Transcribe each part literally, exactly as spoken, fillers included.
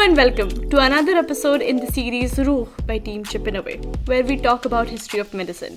Hello and welcome to another episode in the series Rooh by Team Chippinaway, where we talk about history of medicine.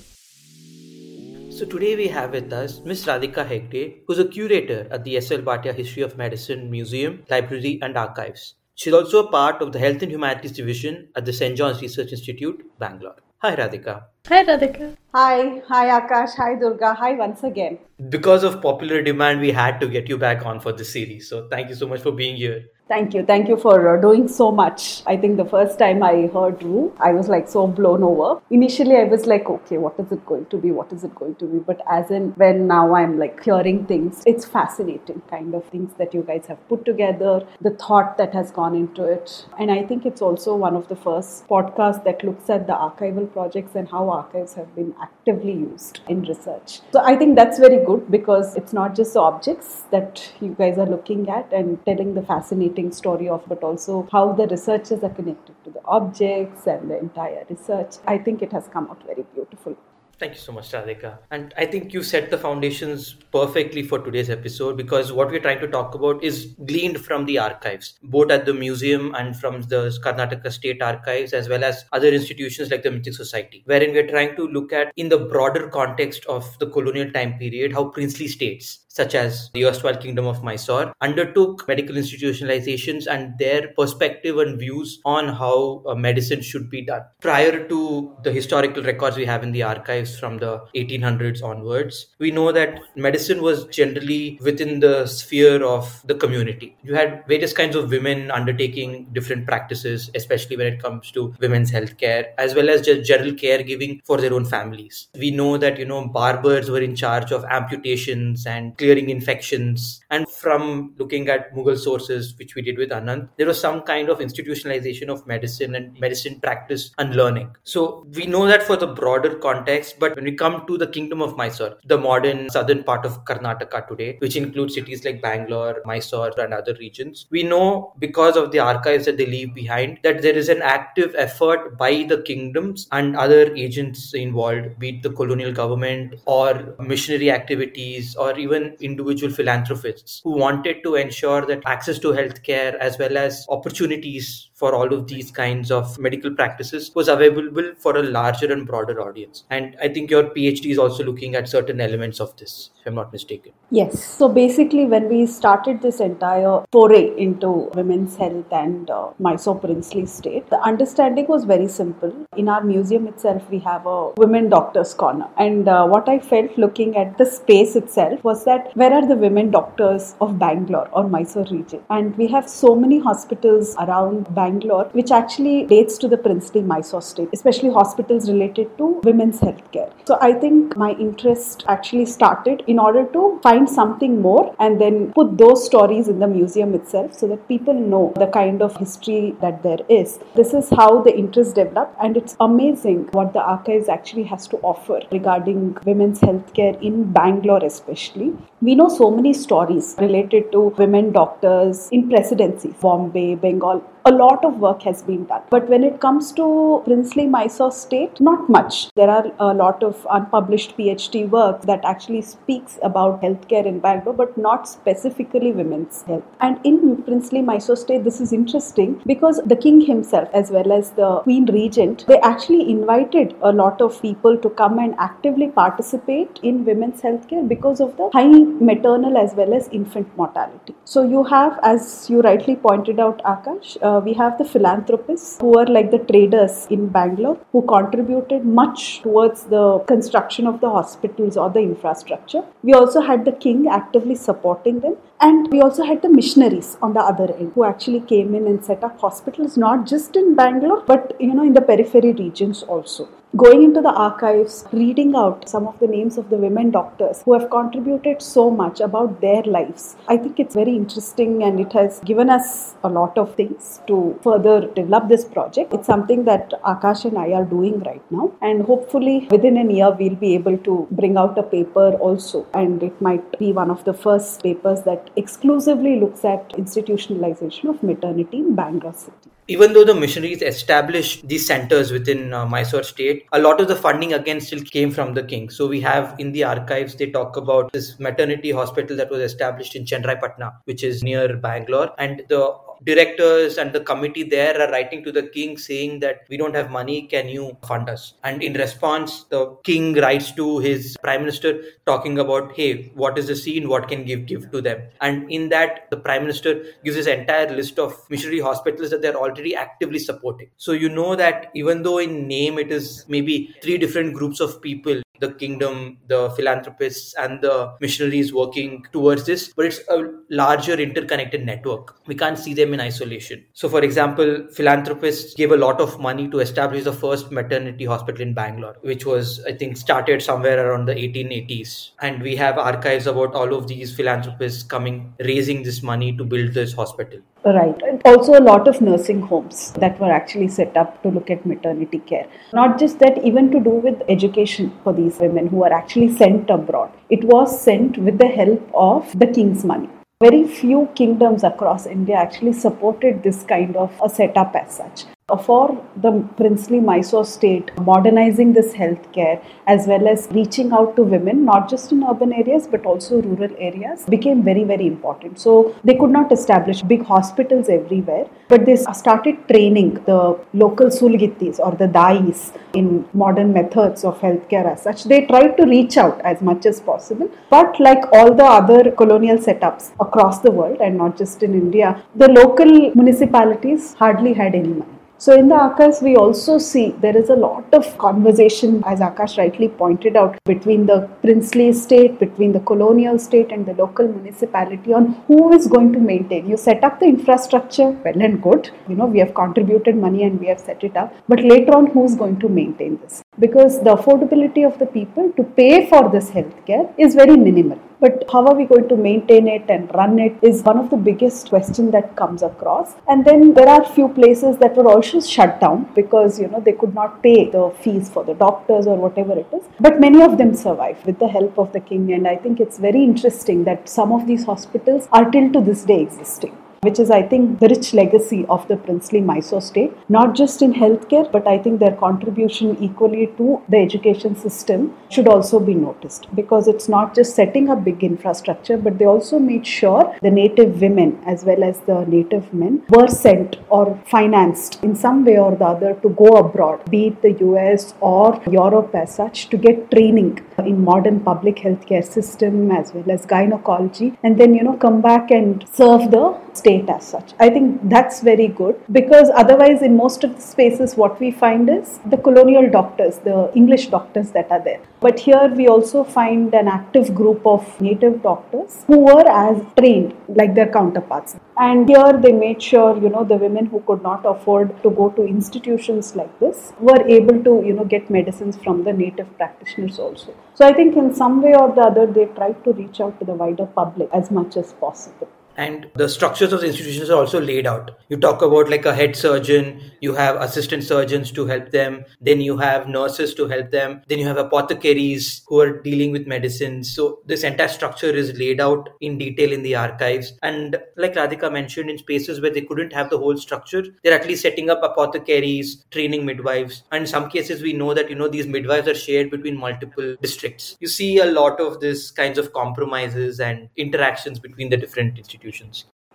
So today we have with us Miz Radhika Hegde, who is a curator at the S L Bhatia History of Medicine Museum, Library and Archives. She's also a part of the Health and Humanities Division at the Saint John's Research Institute, Bangalore. Hi Radhika. Hi Radhika. Hi. Hi Akash. Hi Durga. Hi once again. Because of popular demand, we had to get you back on for this series. So thank you so much for being here. Thank you. Thank you for doing so much. I think the first time I heard Rooh, I was like so blown over. Initially, I was like, okay, what is it going to be? What is it going to be? But as in when now I'm like hearing things, it's fascinating kind of things that you guys have put together, the thought that has gone into it. And I think it's also one of the first podcasts that looks at the archival projects and how archives have been actively used in research. So I think that's very good because it's not just the objects that you guys are looking at and telling the fascinating story of, but also how the researchers are connected to the objects and the entire research. I think it has come out very beautiful. Thank you so much, Radhika. And I think you set the foundations perfectly for today's episode because what we're trying to talk about is gleaned from the archives, both at the museum and from the Karnataka State Archives, as well as other institutions like the Mythic Society, wherein we're trying to look at, in the broader context of the colonial time period, how princely states, such as the erstwhile Kingdom of Mysore, undertook medical institutionalizations and their perspective and views on how medicine should be done. Prior to the historical records we have in the archives from the eighteen hundreds onwards, we know that medicine was generally within the sphere of the community. You had various kinds of women undertaking different practices, especially when it comes to women's healthcare, as well as just general caregiving for their own families. We know that, you know, barbers were in charge of amputations and clearing infections. And from looking at Mughal sources, which we did with Anand, there was some kind of institutionalization of medicine and medicine practice and learning. So we know that for the broader context, but when we come to the Kingdom of Mysore, the modern southern part of Karnataka today, which includes cities like Bangalore, Mysore and other regions, we know because of the archives that they leave behind that there is an active effort by the kingdoms and other agents involved, be it the colonial government or missionary activities or even individual philanthropists who wanted to ensure that access to healthcare as well as opportunities for all of these kinds of medical practices was available for a larger and broader audience. And I think your PhD is also looking at certain elements of this, if I'm not mistaken. Yes. So basically, when we started this entire foray into women's health and uh, Mysore princely state, the understanding was very simple. In our museum itself, we have a women doctors corner. And uh, what I felt looking at the space itself was that where are the women doctors of Bangalore or Mysore region? And we have so many hospitals around Bangalore. Bangalore, which actually dates to the princely Mysore state, especially hospitals related to women's healthcare. So I think my interest actually started in order to find something more and then put those stories in the museum itself so that people know the kind of history that there is. This is how the interest developed, and it's amazing what the archives actually has to offer regarding women's healthcare in Bangalore especially. We know so many stories related to women doctors in presidencies, Bombay, Bengal. A lot of work has been done. But when it comes to princely Mysore state, not much. There are a lot of unpublished PhD work that actually speaks about healthcare in Bangalore, but not specifically women's health. And in princely Mysore state, this is interesting because the king himself, as well as the queen regent, they actually invited a lot of people to come and actively participate in women's healthcare because of the high maternal as well as infant mortality. So you have, as you rightly pointed out, Akash, uh, Uh, we have the philanthropists who are like the traders in Bangalore who contributed much towards the construction of the hospitals or the infrastructure. We also had the king actively supporting them, and we also had the missionaries on the other end who actually came in and set up hospitals not just in Bangalore but you know in the periphery regions also. Going into the archives, reading out some of the names of the women doctors who have contributed so much about their lives. I think it's very interesting and it has given us a lot of things to further develop this project. It's something that Akash and I are doing right now, and hopefully within a year we'll be able to bring out a paper also, and it might be one of the first papers that exclusively looks at institutionalization of maternity in Bangalore city. Even though the missionaries established these centers within uh, Mysore state, a lot of the funding again still came from the king. So we have in the archives, they talk about this maternity hospital that was established in Chenrai Patna, which is near Bangalore, and the directors and the committee there are writing to the king saying that we don't have money, can you fund us? And in response, the king writes to his prime minister talking about, hey, what is the scene? What can give give to them? And in that, the prime minister gives his entire list of missionary hospitals that they're already actively supporting. So you know that even though in name it is maybe three different groups of people, the kingdom, the philanthropists, and the missionaries working towards this, but it's a larger interconnected network. We can't see them in isolation. So, for example, philanthropists gave a lot of money to establish the first maternity hospital in Bangalore, which was, I think, started somewhere around the eighteen eighties. And we have archives about all of these philanthropists coming, raising this money to build this hospital. Right. And also a lot of nursing homes that were actually set up to look at maternity care. Not just that, even to do with education for these women who are actually sent abroad. It was sent with the help of the king's money. Very few kingdoms across India actually supported this kind of a setup as such. For the princely Mysore state, modernizing this healthcare as well as reaching out to women, not just in urban areas but also rural areas, became very, very important. So they could not establish big hospitals everywhere, but they started training the local Sulgittis or the Dais in modern methods of healthcare as such. They tried to reach out as much as possible, but like all the other colonial setups across the world and not just in India, the local municipalities hardly had any money. So in the archives, we also see there is a lot of conversation, as Akash rightly pointed out, between the princely state, between the colonial state and the local municipality on who is going to maintain. You set up the infrastructure, well and good. You know, we have contributed money and we have set it up. But later on, who is going to maintain this? Because the affordability of the people to pay for this healthcare is very minimal. But how are we going to maintain it and run it is one of the biggest questions that comes across. And then there are few places that were also shut down because, you know, they could not pay the fees for the doctors or whatever it is. But many of them survive with the help of the king. And I think it's very interesting that some of these hospitals are till to this day existing, which is, I think, the rich legacy of the princely Mysore state, not just in healthcare, but I think their contribution equally to the education system should also be noticed, because it's not just setting up big infrastructure, but they also made sure the native women as well as the native men were sent or financed in some way or the other to go abroad, be it the U S or Europe as such, to get training in modern public healthcare system as well as gynecology, and then, you know, come back and serve the state as such. I think that's very good, because otherwise in most of the spaces what we find is the colonial doctors, the English doctors that are there. But here we also find an active group of native doctors who were as trained like their counterparts. And here they made sure, you know, the women who could not afford to go to institutions like this were able to, you know, get medicines from the native practitioners also. So I think in some way or the other they tried to reach out to the wider public as much as possible. And the structures of the institutions are also laid out. You talk about like a head surgeon, you have assistant surgeons to help them, then you have nurses to help them, then you have apothecaries who are dealing with medicines. So this entire structure is laid out in detail in the archives. And like Radhika mentioned, in spaces where they couldn't have the whole structure, they're actually setting up apothecaries, training midwives. And in some cases, we know that, you know, these midwives are shared between multiple districts. You see a lot of these kinds of compromises and interactions between the different institutions.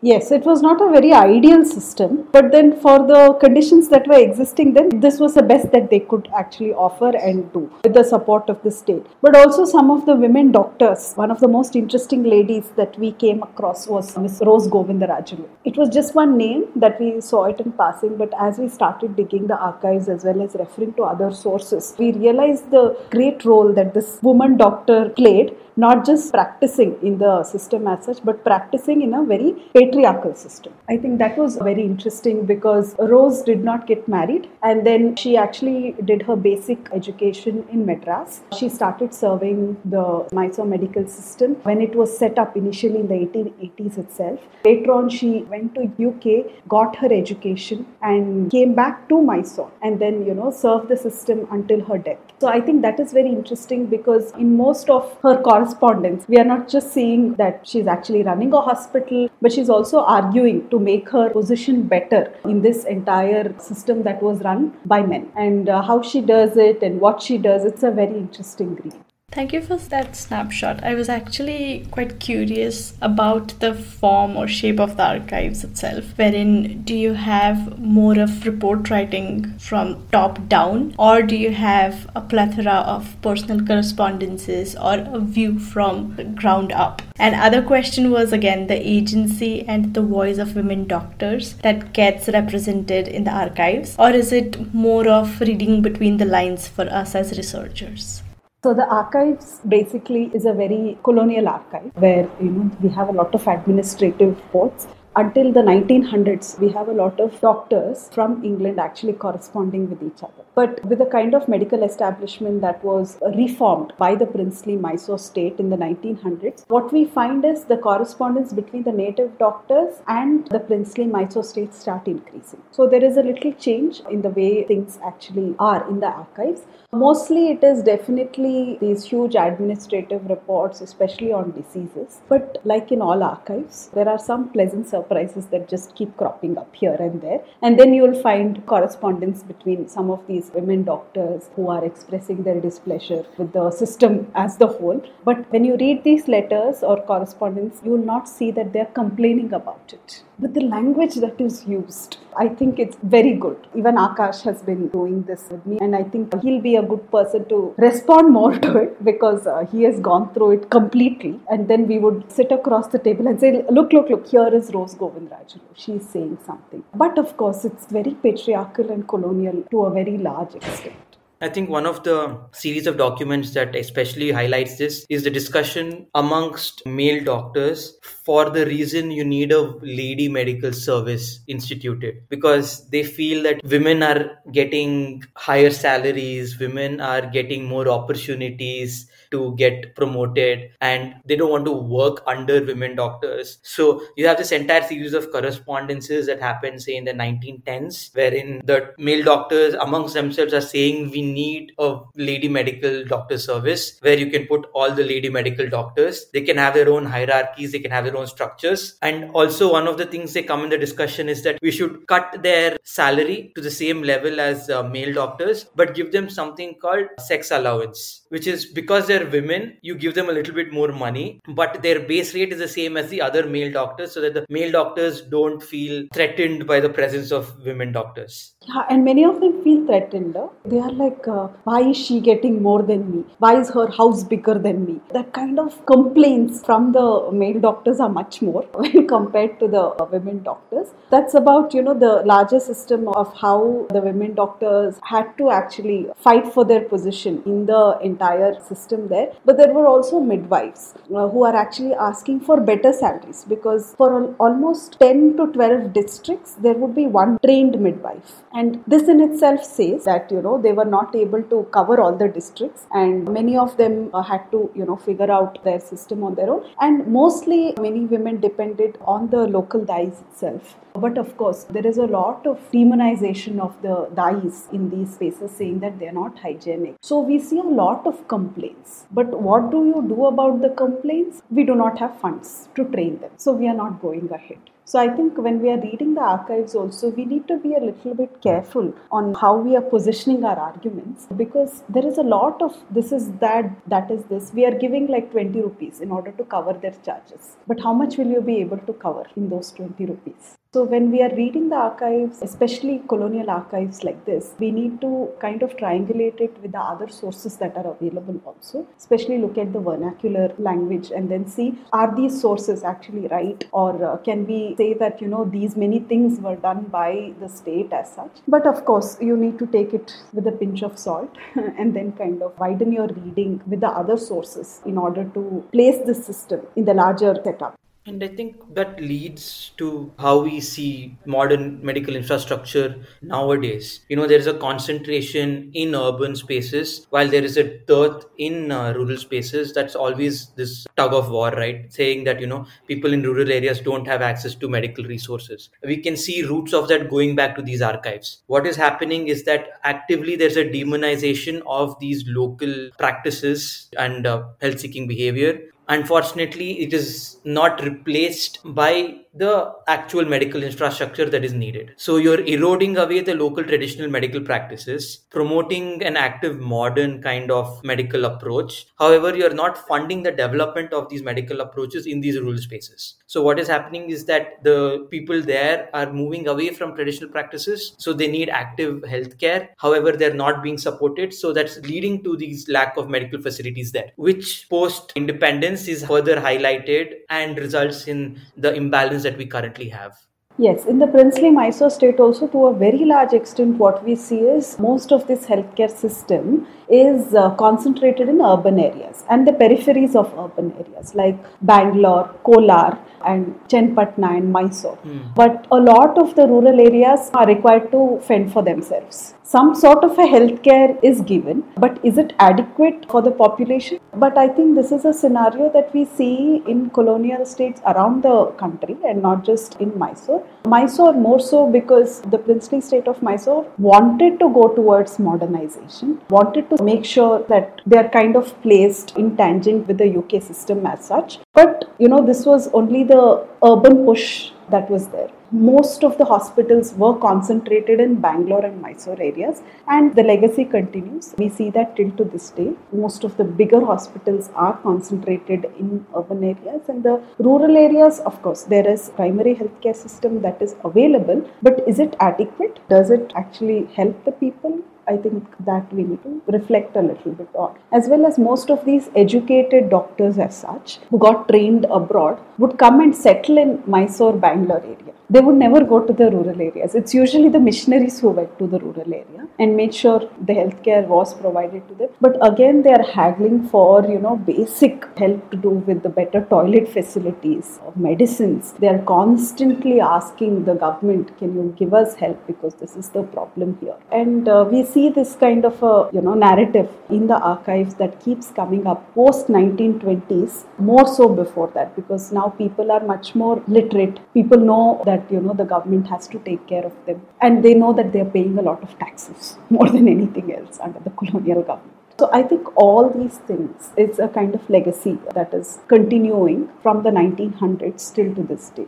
Yes, it was not a very ideal system, but then for the conditions that were existing then, this was the best that they could actually offer and do with the support of the state. But also some of the women doctors, one of the most interesting ladies that we came across was Miss Rose Govindarajulu. It was just one name that we saw it in passing, but as we started digging the archives as well as referring to other sources, we realized the great role that this woman doctor played, not just practicing in the system as such, but practicing in a very patriarchal system. I think that was very interesting, because Rose did not get married, and then she actually did her basic education in Madras. She started serving the Mysore medical system when it was set up initially in the eighteen eighties itself. Later on, she went to U K, got her education and came back to Mysore and then, you know, served the system until her death. So I think that is very interesting, because in most of her correspondence, we are not just seeing that she's actually running a hospital, but she's also arguing to make her position better in this entire system that was run by men. And uh, how she does it and what she does, it's a very interesting read. Thank you for that snapshot. I was actually quite curious about the form or shape of the archives itself, wherein do you have more of report writing from top down, or do you have a plethora of personal correspondences or a view from the ground up? And other question was again the agency and the voice of women doctors that gets represented in the archives, or is it more of reading between the lines for us as researchers? So the archives basically is a very colonial archive where, you know, we have a lot of administrative posts. Until the nineteen hundreds, we have a lot of doctors from England actually corresponding with each other. But with the kind of medical establishment that was reformed by the princely Mysore state in the nineteen hundreds, what we find is the correspondence between the native doctors and the princely Mysore state start increasing. So there is a little change in the way things actually are in the archives. Mostly it is definitely these huge administrative reports, especially on diseases. But like in all archives, there are some pleasant surprises. Prices that just keep cropping up here and there, and then you'll find correspondence between some of these women doctors who are expressing their displeasure with the system as the whole. But when you read these letters or correspondence, you will not see that they're complaining about it. But the language that is used, I think it's very good. Even Akash has been doing this with me, and I think he'll be a good person to respond more to it because uh, he has gone through it completely. And then we would sit across the table and say, look, look, look, here is Rose Govindarajulu. She's saying something. But of course, it's very patriarchal and colonial to a very large extent. I think one of the series of documents that especially highlights this is the discussion amongst male doctors for the reason you need a lady medical service instituted, because they feel that women are getting higher salaries, women are getting more opportunities to get promoted, and they don't want to work under women doctors. So you have this entire series of correspondences that happen, say, in the nineteen tens, wherein the male doctors amongst themselves are saying we need a lady medical doctor service where you can put all the lady medical doctors. They can have their own hierarchies, they can have their own structures. And also one of the things they come in the discussion is that we should cut their salary to the same level as uh, male doctors, but give them something called sex allowance, which is because they're women, you give them a little bit more money, but their base rate is the same as the other male doctors so that the male doctors don't feel threatened by the presence of women doctors. Yeah, and many of them feel threatened. They are like, uh, why is she getting more than me? Why is her house bigger than me? That kind of complaints from the male doctors are much more when compared to the women doctors. That's about, you know, the larger system of how the women doctors had to actually fight for their position in the entire system there. But there were also midwives uh, who are actually asking for better salaries, because for al- almost ten to twelve districts, there would be one trained midwife. And this in itself says that, you know, they were not able to cover all the districts, and many of them uh, had to, you know, figure out their system on their own. And mostly many women depended on the local dais itself. But of course, there is a lot of demonization of the dais in these spaces, saying that they are not hygienic. So we see a lot of complaints. But what do you do about the complaints? We do not have funds to train them. So we are not going ahead. So I think when we are reading the archives also, we need to be a little bit careful on how we are positioning our arguments, because there is a lot of this is that, that is this. We are giving like twenty rupees in order to cover their charges. But how much will you be able to cover in those twenty rupees? So when we are reading the archives, especially colonial archives like this, we need to kind of triangulate it with the other sources that are available also, especially look at the vernacular language and then see, are these sources actually right, or uh, can we say that, you know, these many things were done by the state as such. But of course, you need to take it with a pinch of salt and then kind of widen your reading with the other sources in order to place the system in the larger setup. And I think that leads to how we see modern medical infrastructure nowadays. You know, there is a concentration in urban spaces while there is a dearth in uh, rural spaces. That's always this tug of war, right? Saying that, you know, people in rural areas don't have access to medical resources. We can see roots of that going back to these archives. What is happening is that actively there's a demonization of these local practices and uh, health-seeking behavior. Unfortunately, it is not replaced by the actual medical infrastructure that is needed. So you're eroding away the local traditional medical practices, promoting an active modern kind of medical approach. However, you're not funding the development of these medical approaches in these rural spaces. So what is happening is that the people there are moving away from traditional practices. So they need active healthcare. However, they're not being supported. So that's leading to these lack of medical facilities there, which post-independence is further highlighted and results in the imbalance that we currently have. Yes, in the princely Mysore state also, to a very large extent, what we see is most of this healthcare system is uh, concentrated in urban areas and the peripheries of urban areas like Bangalore, Kolar and Chenpatna and Mysore. Mm. But a lot of the rural areas are required to fend for themselves. Some sort of a healthcare is given, but is it adequate for the population? But I think this is a scenario that we see in colonial states around the country and not just in Mysore. Mysore more so because the princely state of Mysore wanted to go towards modernization, wanted to make sure that they are kind of placed in tangent with the U K system as such. But, you know, this was only the urban push that was there. Most of the hospitals were concentrated in Bangalore and Mysore areas, and the legacy continues. We see that till to this day. Most of the bigger hospitals are concentrated in urban areas, and the rural areas, of course, there is primary healthcare system that is available, but is it adequate? Does it actually help the people? I think that we need to reflect a little bit on. As well as most of these educated doctors as such, who got trained abroad, would come and settle in Mysore, Bangalore area. They would never go to the rural areas. It's usually the missionaries who went to the rural area and made sure the healthcare was provided to them. But again, they are haggling for, you know, basic help to do with the better toilet facilities or medicines. They are constantly asking the government, can you give us help because this is the problem here. And uh, we see this kind of a, you know, narrative in the archives that keeps coming up post nineteen twenties, more so before that, because now people are much more literate. People know that, you know, the government has to take care of them, and they know that they are paying a lot of taxes more than anything else under the colonial government. So I think all these things is a kind of legacy that is continuing from the nineteen hundreds till to this day.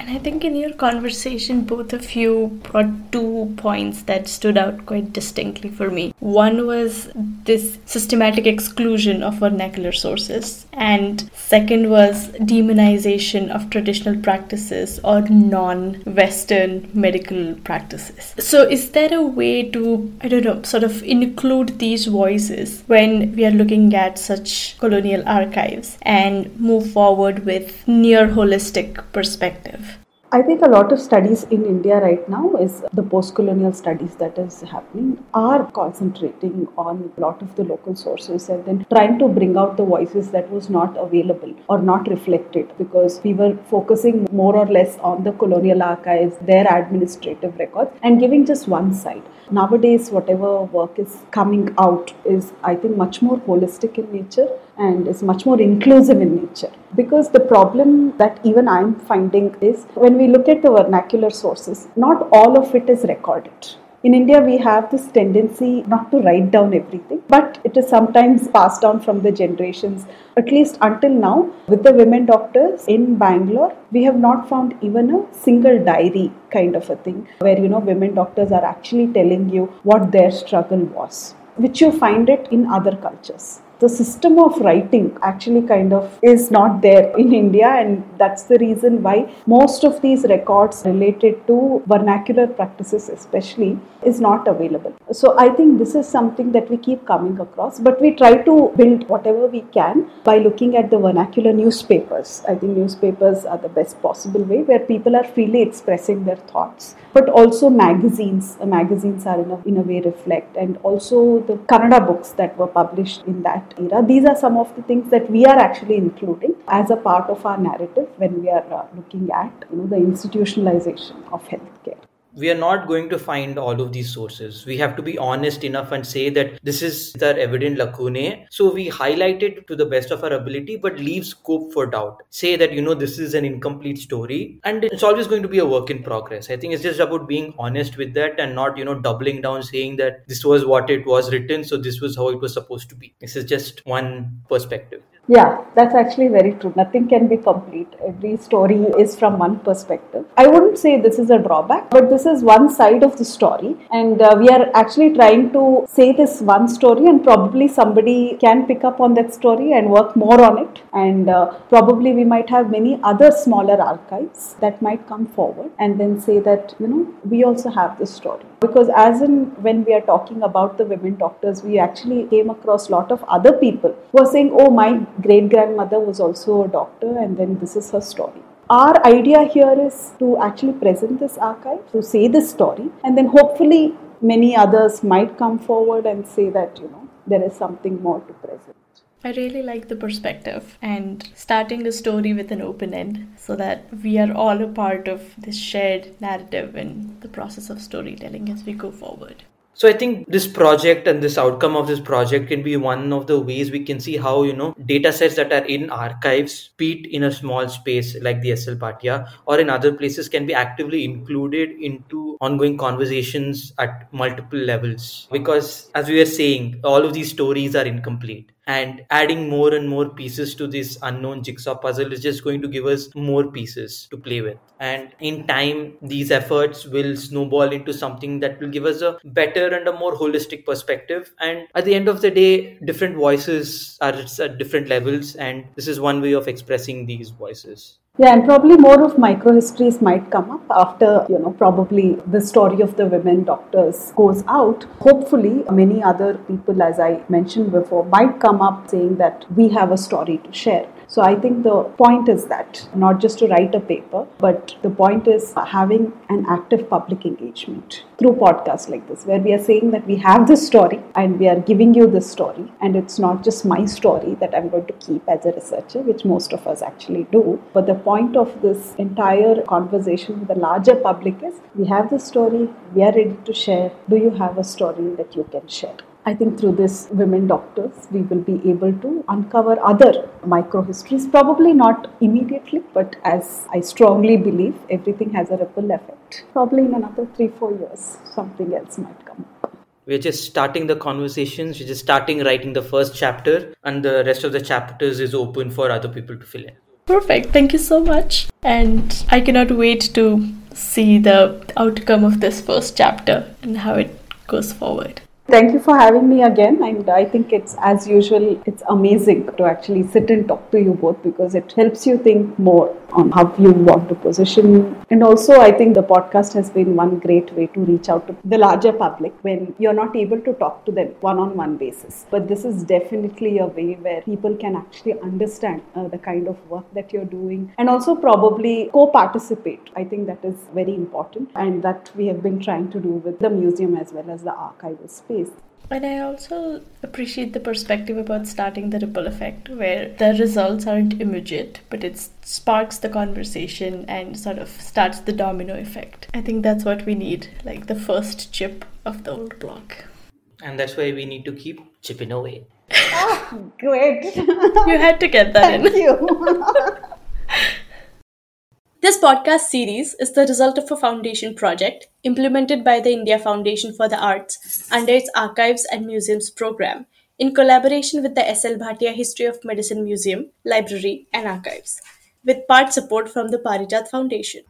And I think in your conversation, both of you brought two points that stood out quite distinctly for me. One was this systematic exclusion of vernacular sources, and second was demonization of traditional practices or non-Western medical practices. So is there a way to, I don't know, sort of include these voices when we are looking at such colonial archives and move forward with near holistic perspective? I think a lot of studies in India right now, is the post-colonial studies that is happening, are concentrating on a lot of the local sources and then trying to bring out the voices that was not available or not reflected, because we were focusing more or less on the colonial archives, their administrative records, and giving just one side. Nowadays, whatever work is coming out is, I think, much more holistic in nature and is much more inclusive in nature. Because the problem that even I'm finding is when we look at the vernacular sources, not all of it is recorded. In India, we have this tendency not to write down everything, but it is sometimes passed down from the generations. At least until now, with the women doctors in Bangalore, we have not found even a single diary kind of a thing where, you know, women doctors are actually telling you what their struggle was, which you find it in other cultures. The system of writing actually kind of is not there in India, and that's the reason why most of these records related to vernacular practices especially is not available. So I think this is something that we keep coming across, but we try to build whatever we can by looking at the vernacular newspapers. I think newspapers are the best possible way where people are freely expressing their thoughts, but also magazines. Magazines are in a, in a way reflect, and also the Kannada books that were published in that era. These are some of the things that we are actually including as a part of our narrative when we are uh, looking at, you know, the institutionalization of healthcare. We are not going to find all of these sources. We have to be honest enough and say that this is their evident lacunae. So we highlight it to the best of our ability, but leave scope for doubt. Say that, you know, this is an incomplete story, and it's always going to be a work in progress. I think it's just about being honest with that and not, you know, doubling down saying that this was what it was written, so this was how it was supposed to be. This is just one perspective. Yeah, that's actually very true. Nothing can be complete. Every story is from one perspective. I wouldn't say this is a drawback, but this is one side of the story. And uh, we are actually trying to say this one story, and probably somebody can pick up on that story and work more on it. And uh, probably we might have many other smaller archives that might come forward and then say that, you know, we also have this story. Because as in when we are talking about the women doctors, we actually came across a lot of other people who are saying, oh, my great-grandmother was also a doctor, and then this is her story. Our idea here is to actually present this archive, to say this story, and then hopefully many others might come forward and say that, you know, there is something more to present. I really like the perspective and starting a story with an open end so that we are all a part of this shared narrative and the process of storytelling as we go forward. So I think this project and this outcome of this project can be one of the ways we can see how, you know, data sets that are in archives, be it in a small space like the S L Bhatia or in other places, can be actively included into ongoing conversations at multiple levels. Because as we were saying, all of these stories are incomplete. And adding more and more pieces to this unknown jigsaw puzzle is just going to give us more pieces to play with. And in time, these efforts will snowball into something that will give us a better and a more holistic perspective. And at the end of the day, different voices are at different levels. And this is one way of expressing these voices. Yeah, and probably more of microhistories might come up after, you know, probably the story of the women doctors goes out. Hopefully, many other people, as I mentioned before, might come up saying that we have a story to share. So I think the point is that not just to write a paper, but the point is having an active public engagement through podcasts like this, where we are saying that we have this story and we are giving you this story. And it's not just my story that I'm going to keep as a researcher, which most of us actually do. But the point of this entire conversation with the larger public is we have this story, we are ready to share. Do you have a story that you can share? I think through this women doctors, we will be able to uncover other microhistories, probably not immediately, but as I strongly believe, everything has a ripple effect. Probably in another three, four years, something else might come up. We're just starting the conversations, we're just starting writing the first chapter, and the rest of the chapters is open for other people to fill in. Perfect. Thank you so much. And I cannot wait to see the outcome of this first chapter and how it goes forward. Thank you for having me again, and I think it's, as usual, it's amazing to actually sit and talk to you both, because it helps you think more on how you want to position. And also, I think the podcast has been one great way to reach out to the larger public when you're not able to talk to them one-on-one basis. But this is definitely a way where people can actually understand uh, the kind of work that you're doing and also probably co-participate. I think that is very important, and that we have been trying to do with the museum as well as the archival space. And I also appreciate the perspective about starting the ripple effect, where the results aren't immediate, but it sparks the conversation and sort of starts the domino effect. I think that's what we need, like the first chip of the old block. And that's why we need to keep chipping away. Oh, great. You had to get that in. Thank you. This podcast series is the result of a foundation project implemented by the India Foundation for the Arts under its Archives and Museums program in collaboration with the S L Bhatia History of Medicine Museum, Library and Archives, with part support from the Parijat Foundation.